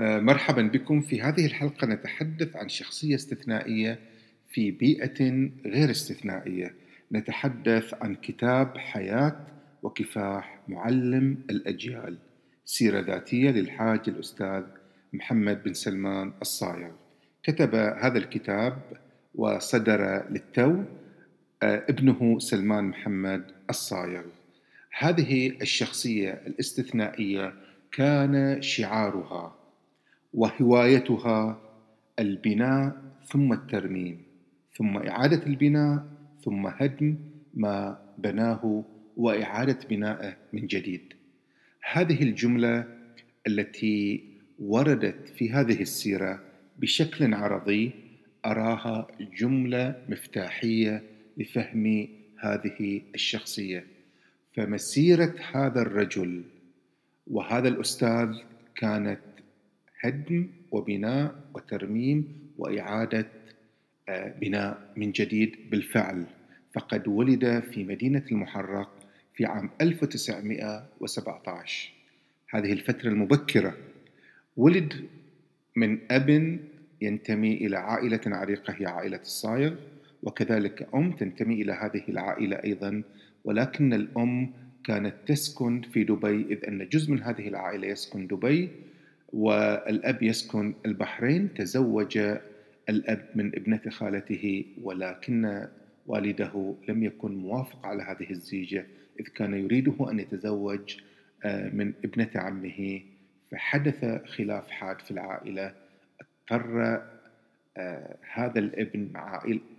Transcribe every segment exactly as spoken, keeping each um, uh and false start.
مرحبا بكم. في هذه الحلقة نتحدث عن شخصية استثنائية في بيئة غير استثنائية. نتحدث عن كتاب حياة وكفاح معلم الأجيال، سيرة ذاتية للحاج الأستاذ محمد بن سلمان الصاير. كتب هذا الكتاب وصدر للتو ابنه سلمان محمد الصاير. هذه الشخصية الاستثنائية كان شعارها وهوايتها البناء ثم الترميم ثم إعادة البناء ثم هدم ما بناه وإعادة بنائه من جديد. هذه الجملة التي وردت في هذه السيرة بشكل عرضي أراها جملة مفتاحية لفهم هذه الشخصية. فمسيرة هذا الرجل وهذا الأستاذ كانت هدم وبناء وترميم وإعادة بناء من جديد بالفعل. فقد ولد في مدينة المحرق في عام ألف وتسعمائة وسبعة عشر، هذه الفترة المبكرة. ولد من أب ينتمي إلى عائلة عريقة هي عائلة الصاير، وكذلك أم تنتمي إلى هذه العائلة أيضا، ولكن الأم كانت تسكن في دبي، إذ أن جزء من هذه العائلة يسكن دبي والأب يسكن البحرين. تزوج الأب من ابنة خالته، ولكن والده لم يكن موافق على هذه الزيجة، إذ كان يريده أن يتزوج من ابنة عمه. فحدث خلاف حاد في العائلة، اضطر هذا الابن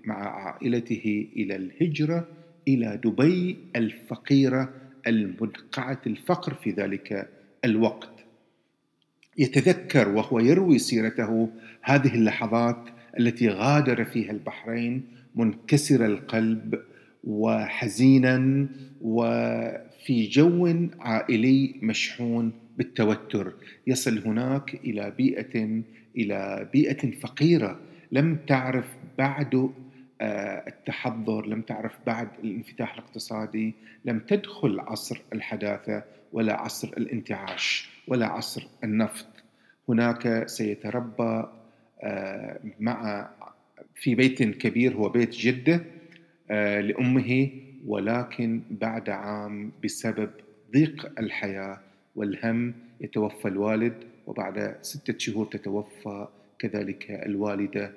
مع عائلته إلى الهجرة إلى دبي الفقيرة المدقعة الفقر في ذلك الوقت. يتذكر وهو يروي سيرته هذه اللحظات التي غادر فيها البحرين منكسر القلب وحزينا وفي جو عائلي مشحون بالتوتر. يصل هناك إلى بيئة إلى بيئة فقيرة لم تعرف بعد التحضر، لم تعرف بعد الانفتاح الاقتصادي، لم تدخل عصر الحداثة ولا عصر الانتعاش ولا عصر النفط. هناك سيتربى مع في بيت كبير هو بيت جدة لأمه، ولكن بعد عام بسبب ضيق الحياة والهم يتوفى الوالد، وبعد ستة شهور تتوفى كذلك الوالدة.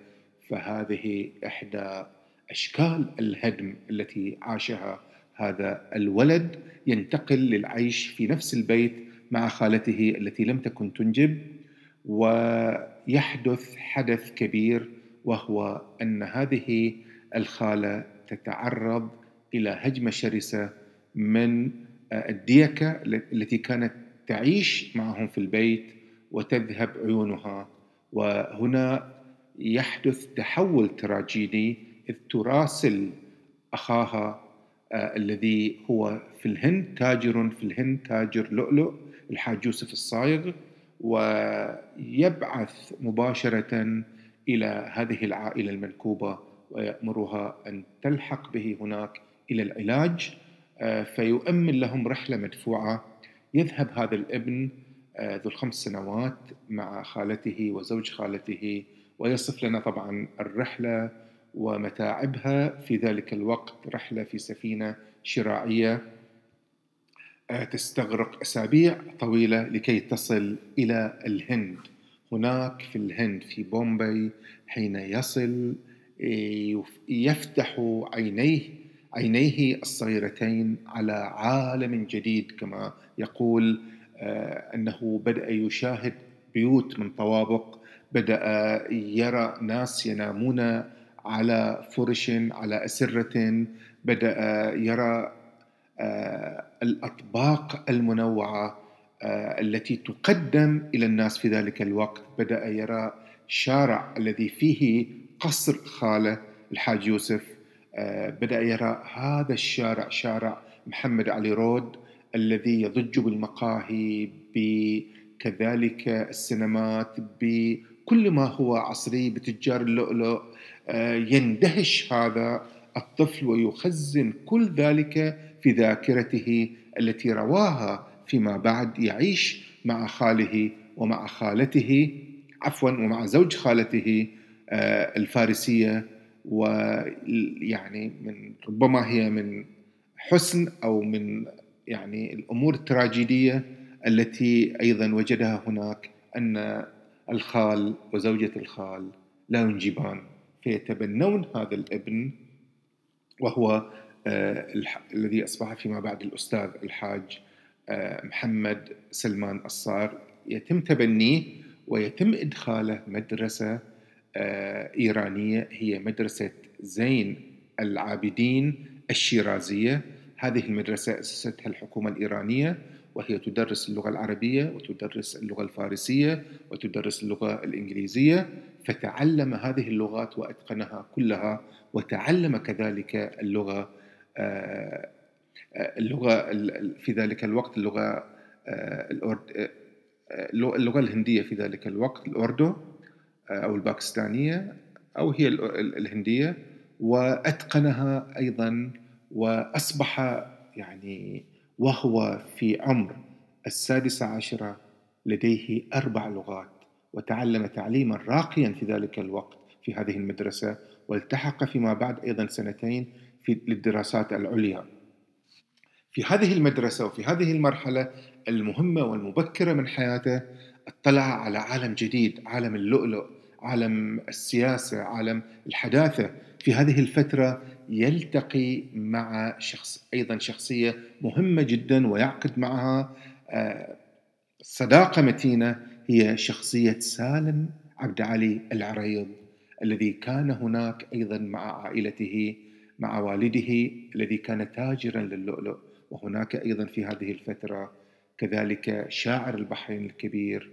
فهذه إحدى أشكال الهدم التي عاشها هذا الولد. ينتقل للعيش في نفس البيت مع خالته التي لم تكن تنجب، ويحدث حدث كبير وهو أن هذه الخالة تتعرض إلى هجمة شرسة من الديكة التي كانت تعيش معهم في البيت وتذهب عيونها. وهنا يحدث تحول تراجيدي، إذ تراسل أخاها الذي هو في الهند تاجر في الهند تاجر لؤلؤ الحاج يوسف الصايغ، ويبعث مباشرة إلى هذه العائلة المنكوبة ويأمرها أن تلحق به هناك إلى العلاج، فيؤمن لهم رحلة مدفوعة. يذهب هذا الابن ذو الخمس سنوات مع خالته وزوج خالته، ويصف لنا طبعا الرحلة ومتاعبها في ذلك الوقت. رحلة في سفينة شراعية تستغرق أسابيع طويلة لكي تصل إلى الهند. هناك في الهند في بومبي حين يصل يفتح عينيه عينيه الصغيرتين على عالم جديد، كما يقول أنه بدأ يشاهد بيوت من طوابق، بدأ يرى ناس ينامون على فرش على أسرة، بدأ يرى الأطباق المنوعة التي تقدم إلى الناس في ذلك الوقت، بدأ يرى شارع الذي فيه قصر خالة الحاج يوسف، بدأ يرى هذا الشارع شارع محمد علي رود الذي يضج بالمقاهي بكذلك السينمات بكل ما هو عصري بتجار اللؤلؤ. يندهش هذا الطفل ويخزن كل ذلك في ذاكرته التي رواها فيما بعد. يعيش مع خاله ومع خالته عفوا ومع زوج خالته الفارسية، ويعني من ربما هي من حسن أو من يعني الأمور التراجيدية التي أيضا وجدها هناك أن الخال وزوجة الخال لا ينجبان، فيتبنون هذا الابن وهو الذي أصبح فيما بعد الأستاذ الحاج محمد سلمان الصاير، يتم تبنيه ويتم إدخاله مدرسة إيرانية هي مدرسة زين العابدين الشيرازية. هذه المدرسة أسستها الحكومة الإيرانية، وهي تدرس اللغة العربية وتدرس اللغة الفارسية وتدرس اللغة الإنجليزية، فتعلم هذه اللغات وأتقنها كلها، وتعلم كذلك اللغة اللغة في ذلك الوقت اللغة اللغة الهندية في ذلك الوقت الأردو أو الباكستانية أو هي الهندية، وأتقنها أيضا، وأصبح يعني وهو في عمر السادسة عشرة لديه أربع لغات، وتعلم تعليما راقيا في ذلك الوقت في هذه المدرسة، والتحق فيما بعد أيضا سنتين في للدراسات العليا في هذه المدرسة. وفي هذه المرحلة المهمة والمبكرة من حياته اطلع على عالم جديد، عالم اللؤلؤ، عالم السياسة، عالم الحداثة. في هذه الفترة يلتقي مع شخص أيضا شخصية مهمة جدا ويعقد معها صداقة متينة، هي شخصية سالم عبد علي العريض الذي كان هناك أيضا مع عائلته، مع والده الذي كان تاجرا للؤلؤ، وهناك أيضا في هذه الفترة كذلك شاعر البحرين الكبير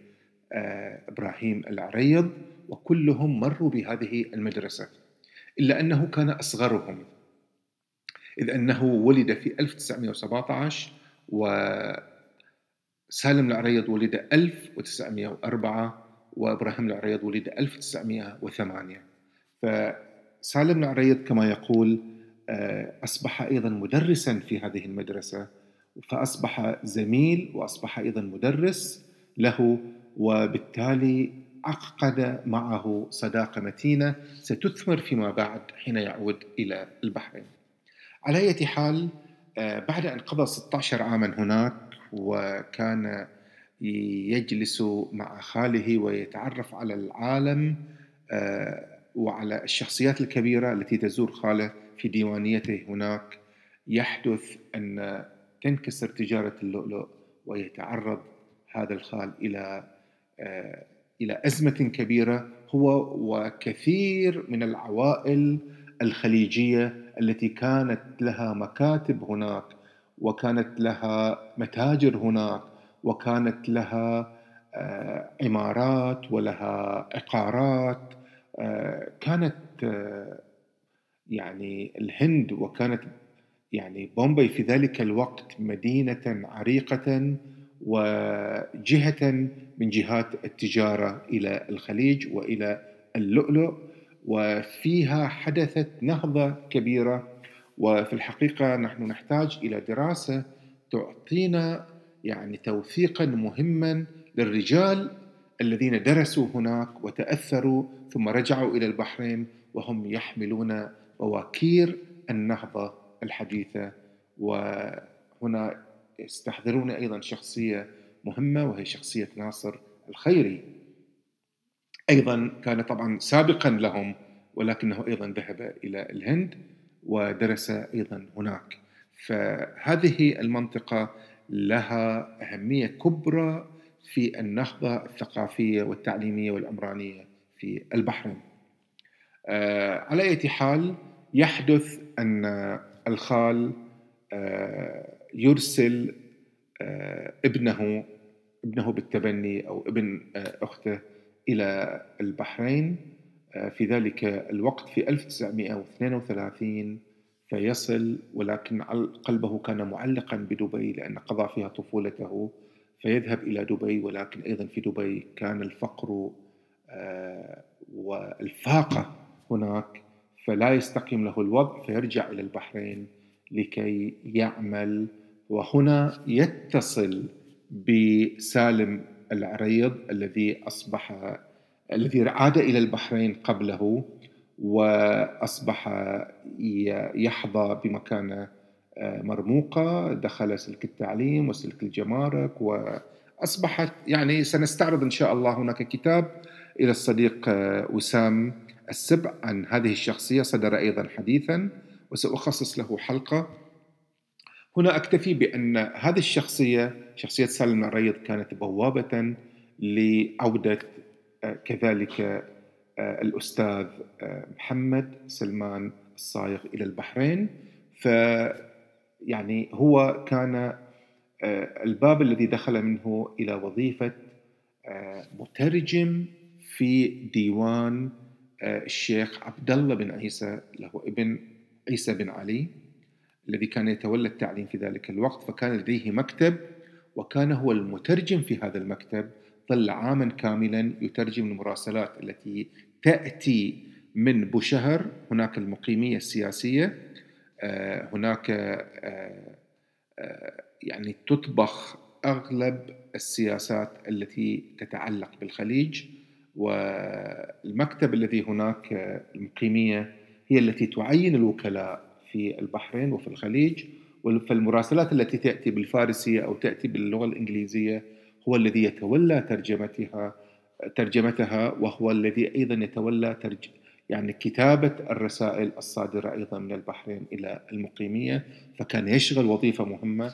إبراهيم العريض، وكلهم مروا بهذه المدرسة، إلا أنه كان أصغرهم، إذ أنه ولد في ألف وتسعمائة وسبعة عشر وسالم العريض ولد ألف وتسعمائة وأربعة وإبراهيم العريض ولد ألف وتسعمائة وثمانية. فسالم العريض كما يقول أصبح أيضا مدرسا في هذه المدرسة، فأصبح زميل وأصبح أيضا مدرس له، وبالتالي عقد معه صداقة متينة ستثمر فيما بعد حين يعود إلى البحرين. على أي حال، بعد أن قضى ستة عشر عاما هناك، وكان يجلس مع خاله ويتعرف على العالم وعلى الشخصيات الكبيرة التي تزور خاله في ديوانيته هناك، يحدث أن تنكسر تجارة اللؤلؤ، ويتعرض هذا الخال إلى إلى أزمة كبيرة، هو وكثير من العوائل الخليجية التي كانت لها مكاتب هناك، وكانت لها متاجر هناك، وكانت لها عمارات ولها عقارات. كانت يعني الهند وكانت يعني بومبي في ذلك الوقت مدينة عريقة وجهة من جهات التجارة إلى الخليج وإلى اللؤلؤ، وفيها حدثت نهضة كبيرة. وفي الحقيقة نحن نحتاج إلى دراسة تعطينا يعني توثيقا مهما للرجال الذين درسوا هناك وتأثروا ثم رجعوا إلى البحرين وهم يحملون بواكير النهضة الحديثة. وهنا يستحضرون أيضا شخصية مهمة وهي شخصية ناصر الخيري، أيضا كان طبعا سابقا لهم، ولكنه أيضا ذهب إلى الهند ودرس أيضا هناك. فهذه المنطقة لها أهمية كبرى في النهضة الثقافية والتعليمية والعمرانية في البحرين. آه على أي حال، يحدث أن الخال آه يرسل آه ابنه ابنه بالتبني أو ابن آه أخته إلى البحرين آه في ذلك الوقت في ألف وتسعمائة واثنين وثلاثين، فيصل، ولكن قلبه كان معلقا بدبي لأن قضى فيها طفولته، فيذهب إلى دبي، ولكن أيضا في دبي كان الفقر آه والفاقة هناك، فلا يستقيم له الوضع، فيرجع إلى البحرين لكي يعمل. وهنا يتصل بسالم العريض الذي أصبح الذي عاد إلى البحرين قبله وأصبح يحظى بمكانة مرموقة، دخل سلك التعليم وسلك الجمارك، وأصبحت يعني سنستعرض إن شاء الله هناك كتاب إلى الصديق وسام السبع عن هذه الشخصية، صدر أيضا حديثا وسأخصص له حلقة. هنا أكتفي بأن هذه الشخصية، شخصية سالم العريض، كانت بوابة لعودة كذلك الأستاذ محمد سلمان الصاير إلى البحرين. فيعني هو كان الباب الذي دخل منه إلى وظيفة مترجم في ديوان الشيخ عبدالله بن عيسى، له ابن عيسى بن علي، الذي كان يتولى التعليم في ذلك الوقت. فكان لديه مكتب وكان هو المترجم في هذا المكتب، ظل عاما كاملا يترجم المراسلات التي تأتي من بوشهر. هناك المقيمية السياسية، هناك يعني تطبخ أغلب السياسات التي تتعلق بالخليج، والمكتب الذي هناك المقيمية هي التي تعين الوكلاء في البحرين وفي الخليج، فالمراسلات التي تأتي بالفارسية أو تأتي باللغة الإنجليزية هو الذي يتولى ترجمتها ترجمتها وهو الذي أيضا يتولى ترج... يعني كتابة الرسائل الصادرة أيضا من البحرين إلى المقيمية. فكان يشغل وظيفة مهمة،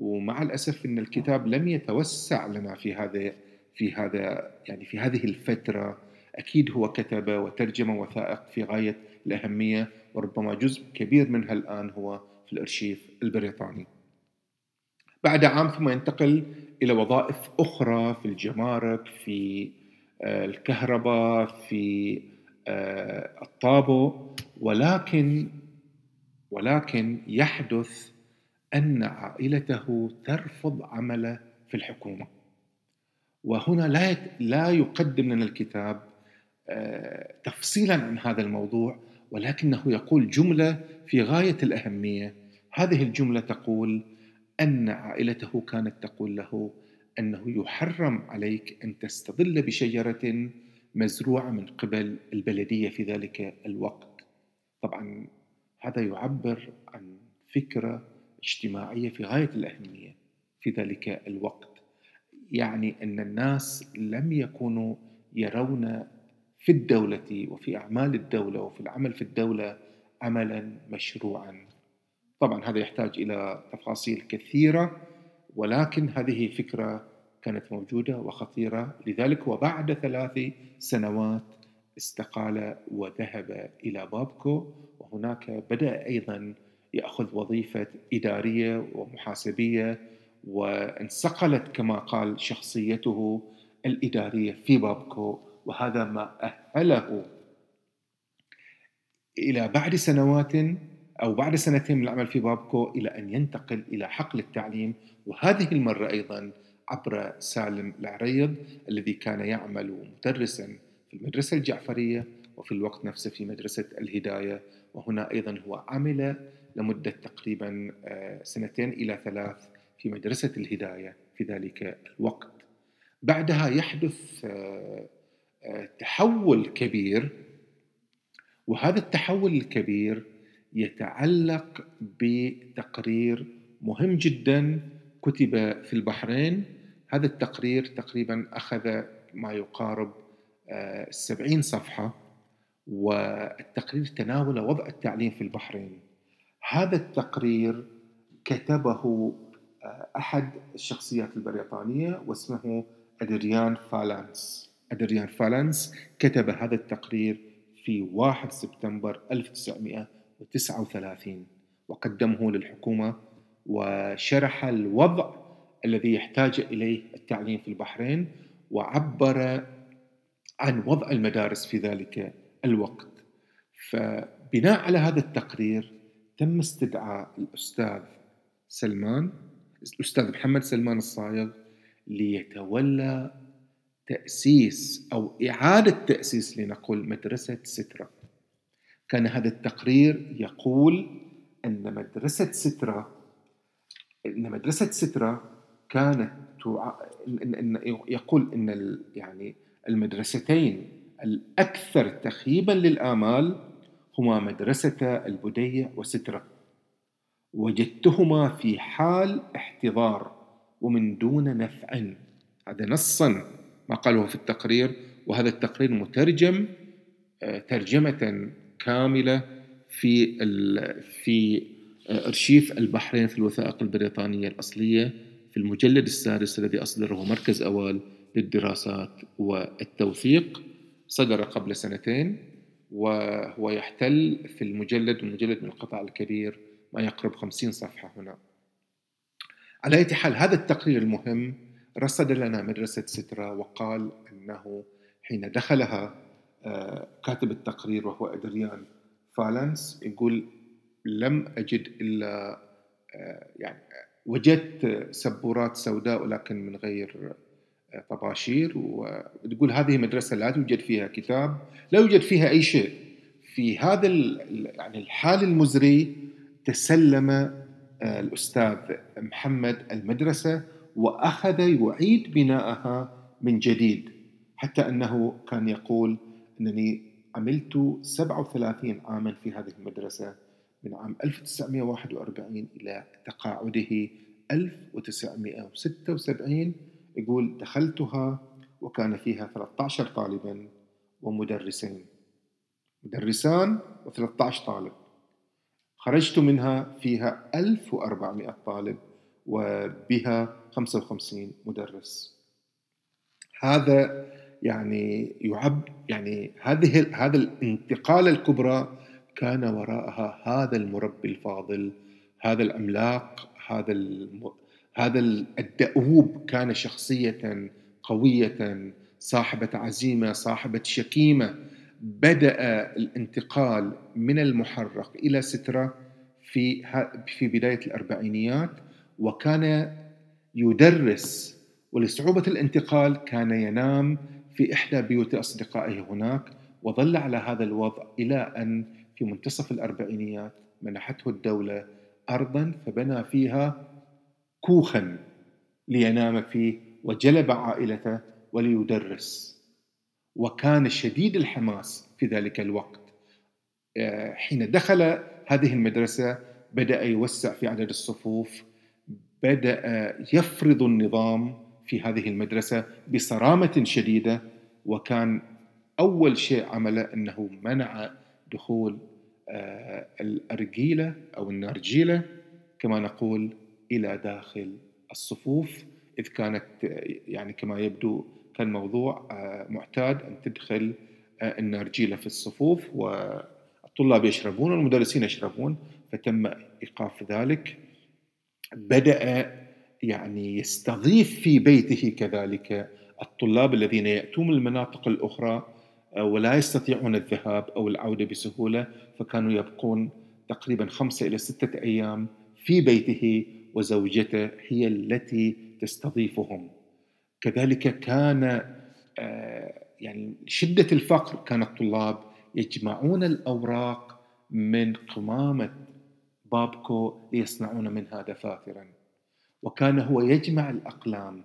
ومع الأسف أن الكتاب لم يتوسع لنا في هذا في هذا يعني في هذه الفترة. أكيد هو كتب وترجم وثائق في غاية الأهمية، وربما جزء كبير منها الآن هو في الأرشيف البريطاني. بعد عام ثم ينتقل إلى وظائف أخرى في الجمارك، في الكهرباء، في الطابو، ولكن ولكن يحدث أن عائلته ترفض عمله في الحكومة. وهنا لا لا يقدم لنا الكتاب تفصيلا عن هذا الموضوع، ولكنه يقول جملة في غاية الأهمية. هذه الجملة تقول أن عائلته كانت تقول له أنه يحرم عليك أن تستظل بشجرة مزروعة من قبل البلدية في ذلك الوقت. طبعا هذا يعبر عن فكرة اجتماعية في غاية الأهمية في ذلك الوقت، يعني أن الناس لم يكونوا يرون في الدولة وفي أعمال الدولة وفي العمل في الدولة عملا مشروعا. طبعا هذا يحتاج إلى تفاصيل كثيرة، ولكن هذه فكرة كانت موجودة وخطيرة. لذلك وبعد ثلاث سنوات استقال وذهب إلى بابكو، وهناك بدأ أيضا يأخذ وظيفة إدارية ومحاسبية، وانصقلت كما قال شخصيته الإدارية في بابكو، وهذا ما أهله إلى بعد سنوات أو بعد سنتين من العمل في بابكو إلى أن ينتقل إلى حقل التعليم، وهذه المرة أيضا عبر سالم العريض الذي كان يعمل مدرسا في المدرسة الجعفرية وفي الوقت نفسه في مدرسة الهداية. وهنا أيضا هو عمل لمدة تقريبا سنتين إلى ثلاث في مدرسة الهداية في ذلك الوقت. بعدها يحدث تحول كبير، وهذا التحول الكبير يتعلق بتقرير مهم جدا كتب في البحرين. هذا التقرير تقريبا أخذ ما يقارب السبعين صفحة، والتقرير تناول وضع التعليم في البحرين. هذا التقرير كتبه أحد الشخصيات البريطانية واسمه أدريان فالانس. أدريان فالانس كتب هذا التقرير في واحد سبتمبر ألف وتسعمائة وتسعة وثلاثين، وقدمه للحكومة وشرح الوضع الذي يحتاج إليه التعليم في البحرين، وعبر عن وضع المدارس في ذلك الوقت. فبناء على هذا التقرير تم استدعاء الأستاذ سلمان الأستاذ محمد سلمان الصاير ليتولى تأسيس أو إعادة تأسيس لنقول مدرسة سترة. كان هذا التقرير يقول أن مدرسة سترة أن مدرسة سترة كانت يقول أن يعني المدرستين الأكثر تخييباً للآمال هما مدرسة البديع وسترة، وجدتهما في حال احتضار ومن دون نفع. هذا نصاً ما قاله في التقرير، وهذا التقرير مترجم ترجمة كاملة في في أرشيف البحرين في الوثائق البريطانية الأصلية في المجلد السادس الذي أصدره مركز أوال للدراسات والتوثيق، صدر قبل سنتين، وهو يحتل في المجلد المجلد من القطع الكبير ما يقرب خمسين صفحة هنا. على أي حال هذا التقرير المهم رصد لنا مدرسة سترة، وقال أنه حين دخلها كاتب التقرير وهو أدريان فالانس يقول لم أجد إلا يعني وجدت سبورات سوداء ولكن من غير طباشير، وتقول هذه مدرسة لا توجد فيها كتاب، لا يوجد فيها أي شيء. في هذا يعني الحال المزري تسلم الأستاذ محمد المدرسة وأخذ يعيد بناءها من جديد، حتى أنه كان يقول أنني عملت سبعة وثلاثين عاما في هذه المدرسة من عام ألف وتسعمئة وواحد وأربعين إلى تقاعده ألف وتسعمئة وستة وسبعين. يقول دخلتها وكان فيها ثلاثة عشر طالبا ومدرسين مدرسان وثلاثة عشر طالب، خرجت منها فيها ألف وأربعمئة طالب وبها خمسة وخمسين مدرس. هذا يعني يعب يعني هذه هذا الانتقال الكبرى كان وراءها هذا المربي الفاضل، هذا العملاق، هذا الم... هذا الدؤوب، كان شخصية قوية صاحبة عزيمة صاحبة شكيمة. بدأ الانتقال من المحرق إلى سترة في في بداية الأربعينيات، وكان يدرس، ولصعوبة الانتقال كان ينام في إحدى بيوت أصدقائه هناك، وظل على هذا الوضع إلى أن في منتصف الأربعينيات منحته الدولة أرضا فبنى فيها كوخا لينام فيه وجلب عائلته وليدرس. وكان شديد الحماس في ذلك الوقت. حين دخل هذه المدرسة بدأ يوسع في عدد الصفوف، بدأ يفرض النظام في هذه المدرسة بصرامة شديدة، وكان أول شيء عمله أنه منع دخول الأرجيلة أو النارجيلة كما نقول إلى داخل الصفوف، إذ كانت يعني كما يبدو كان موضوع معتاد أن تدخل النارجيلة في الصفوف والطلاب يشربون والمدرسين يشربون، فتم إيقاف ذلك. بدأ يعني يستضيف في بيته كذلك الطلاب الذين يأتون من المناطق الأخرى ولا يستطيعون الذهاب أو العودة بسهولة، فكانوا يبقون تقريبا خمسة إلى ستة أيام في بيته، وزوجته هي التي تستضيفهم. كذلك كان يعني شدة الفقر، كان الطلاب يجمعون الأوراق من قمامة بابكو ليصنعون منها دفاترا، وكان هو يجمع الأقلام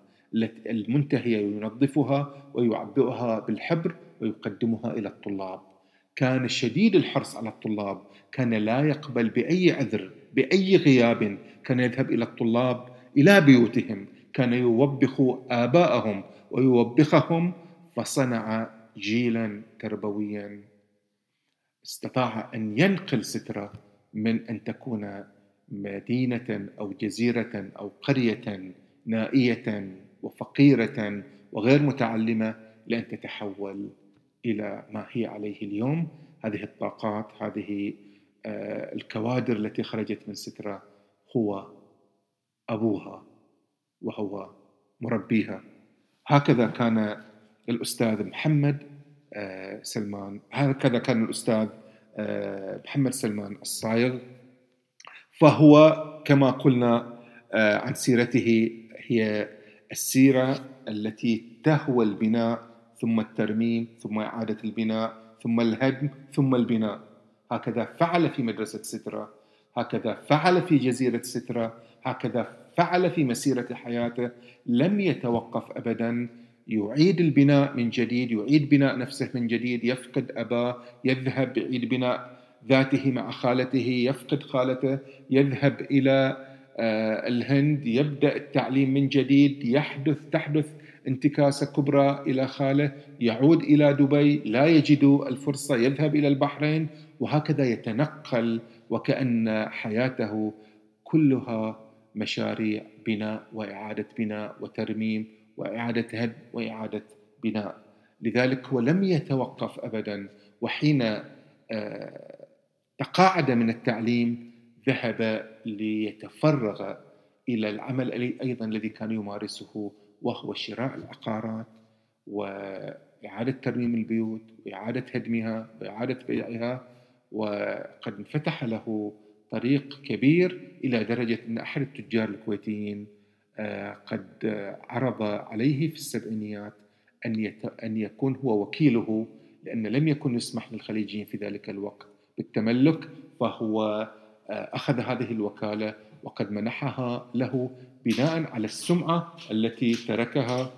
المنتهية وينظفها ويعبئها بالحبر ويقدمها إلى الطلاب. كان شديد الحرص على الطلاب، كان لا يقبل بأي عذر بأي غياب، كان يذهب إلى الطلاب إلى بيوتهم، كان يوبخ آباءهم ويوبخهم، فصنع جيلا تربويا استطاع أن ينقل سترة من أن تكون مدينة أو جزيرة أو قرية نائية وفقيرة وغير متعلمة لأن تتحول إلى ما هي عليه اليوم. هذه الطاقات، هذه الكوادر التي خرجت من سترة هو أبوها وهو مربيها. هكذا كان الأستاذ محمد سلمان هكذا كان الأستاذ محمد سلمان الصاير. فهو كما قلنا عن سيرته، هي السيرة التي تهوى البناء ثم الترميم ثم إعادة البناء ثم الهدم ثم البناء. هكذا فعل في مدرسة سترة، هكذا فعل في جزيرة سترة، هكذا فعل في مسيرة حياته لم يتوقف أبداً، يعيد البناء من جديد، يعيد بناء نفسه من جديد، يفقد أباه يذهب يعيد بناء ذاته مع خالته، يفقد خالته يذهب إلى الهند يبدأ التعليم من جديد، يحدث تحدث انتكاسة كبرى إلى خاله، يعود إلى دبي لا يجد الفرصة، يذهب إلى البحرين، وهكذا يتنقل وكأن حياته كلها مشاريع بناء وإعادة بناء وترميم وإعادة هد وإعادة بناء. لذلك هو لم يتوقف أبدا، وحين تقاعد من التعليم ذهب ليتفرغ إلى العمل أيضا الذي كان يمارسه، وهو شراء العقارات وإعادة ترميم البيوت وإعادة هدمها وإعادة بيعها، وقد انفتح له طريق كبير إلى درجة أن أحد التجار الكويتيين قد عرض عليه في السبعينيات أن أن يكون هو وكيله، لأن لم يكن يسمح للخليجيين في ذلك الوقت بالتملك، فهو أخذ هذه الوكالة وقد منحها له بناء على السمعة التي تركها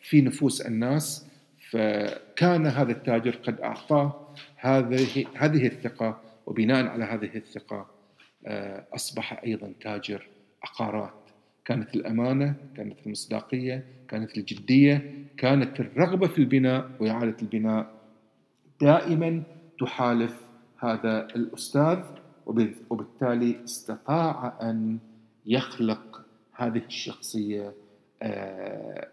في نفوس الناس. فكان هذا التاجر قد أعطاه هذه هذه الثقة، وبناء على هذه الثقة أصبح أيضا تاجر عقارات. كانت الأمانة، كانت المصداقية، كانت الجدية، كانت الرغبة في البناء وإعادة البناء دائما تحالف هذا الأستاذ، وبالتالي استطاع أن يخلق هذه الشخصية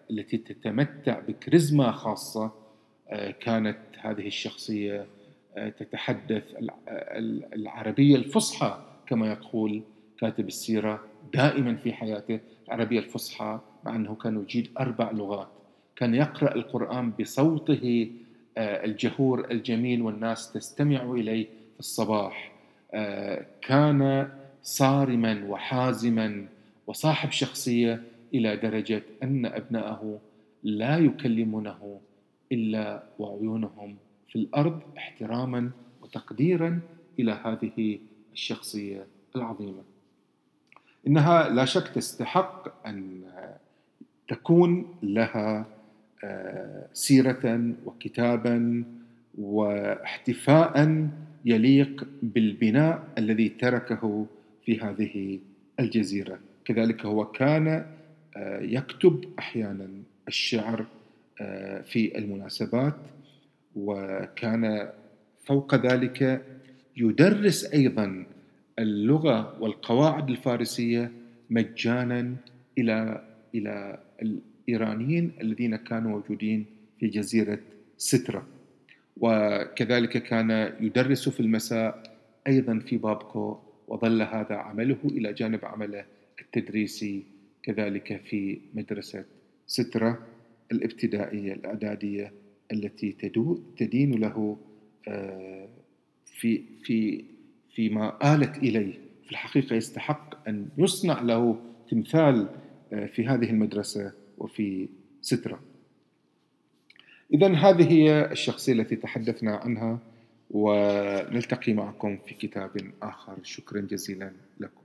التي تتمتع بكاريزما خاصة. كانت هذه الشخصية تتحدث العربية الفصحى كما يقول كاتب السيرة، دائما في حياته العربية الفصحى، مع أنه كان يجيد أربع لغات، كان يقرأ القرآن بصوته الجهور الجميل والناس تستمع إليه في الصباح، كان صارما وحازما وصاحب شخصية إلى درجة أن أبنائه لا يكلمونه إلا وعيونهم في الأرض احتراما وتقديرا إلى هذه الشخصية العظيمة. إنها لا شك تستحق أن تكون لها سيرة وكتابا واحتفاء يليق بالبناء الذي تركه في هذه الجزيرة. كذلك هو كان يكتب أحيانا الشعر في المناسبات، وكان فوق ذلك يدرس أيضا اللغة والقواعد الفارسية مجانا إلى إلى الإيرانيين الذين كانوا موجودين في جزيرة سترة. وكذلك كان يدرس في المساء أيضا في بابكو، وظل هذا عمله إلى جانب عمله التدريسي كذلك في مدرسة سترة الابتدائية الإعدادية التي تدين له في في فيما آلت إليه. في الحقيقة يستحق أن يصنع له تمثال في هذه المدرسة وفي سترة. إذن هذه هي الشخصية التي تحدثنا عنها، ونلتقي معكم في كتاب آخر. شكرا جزيلا لكم.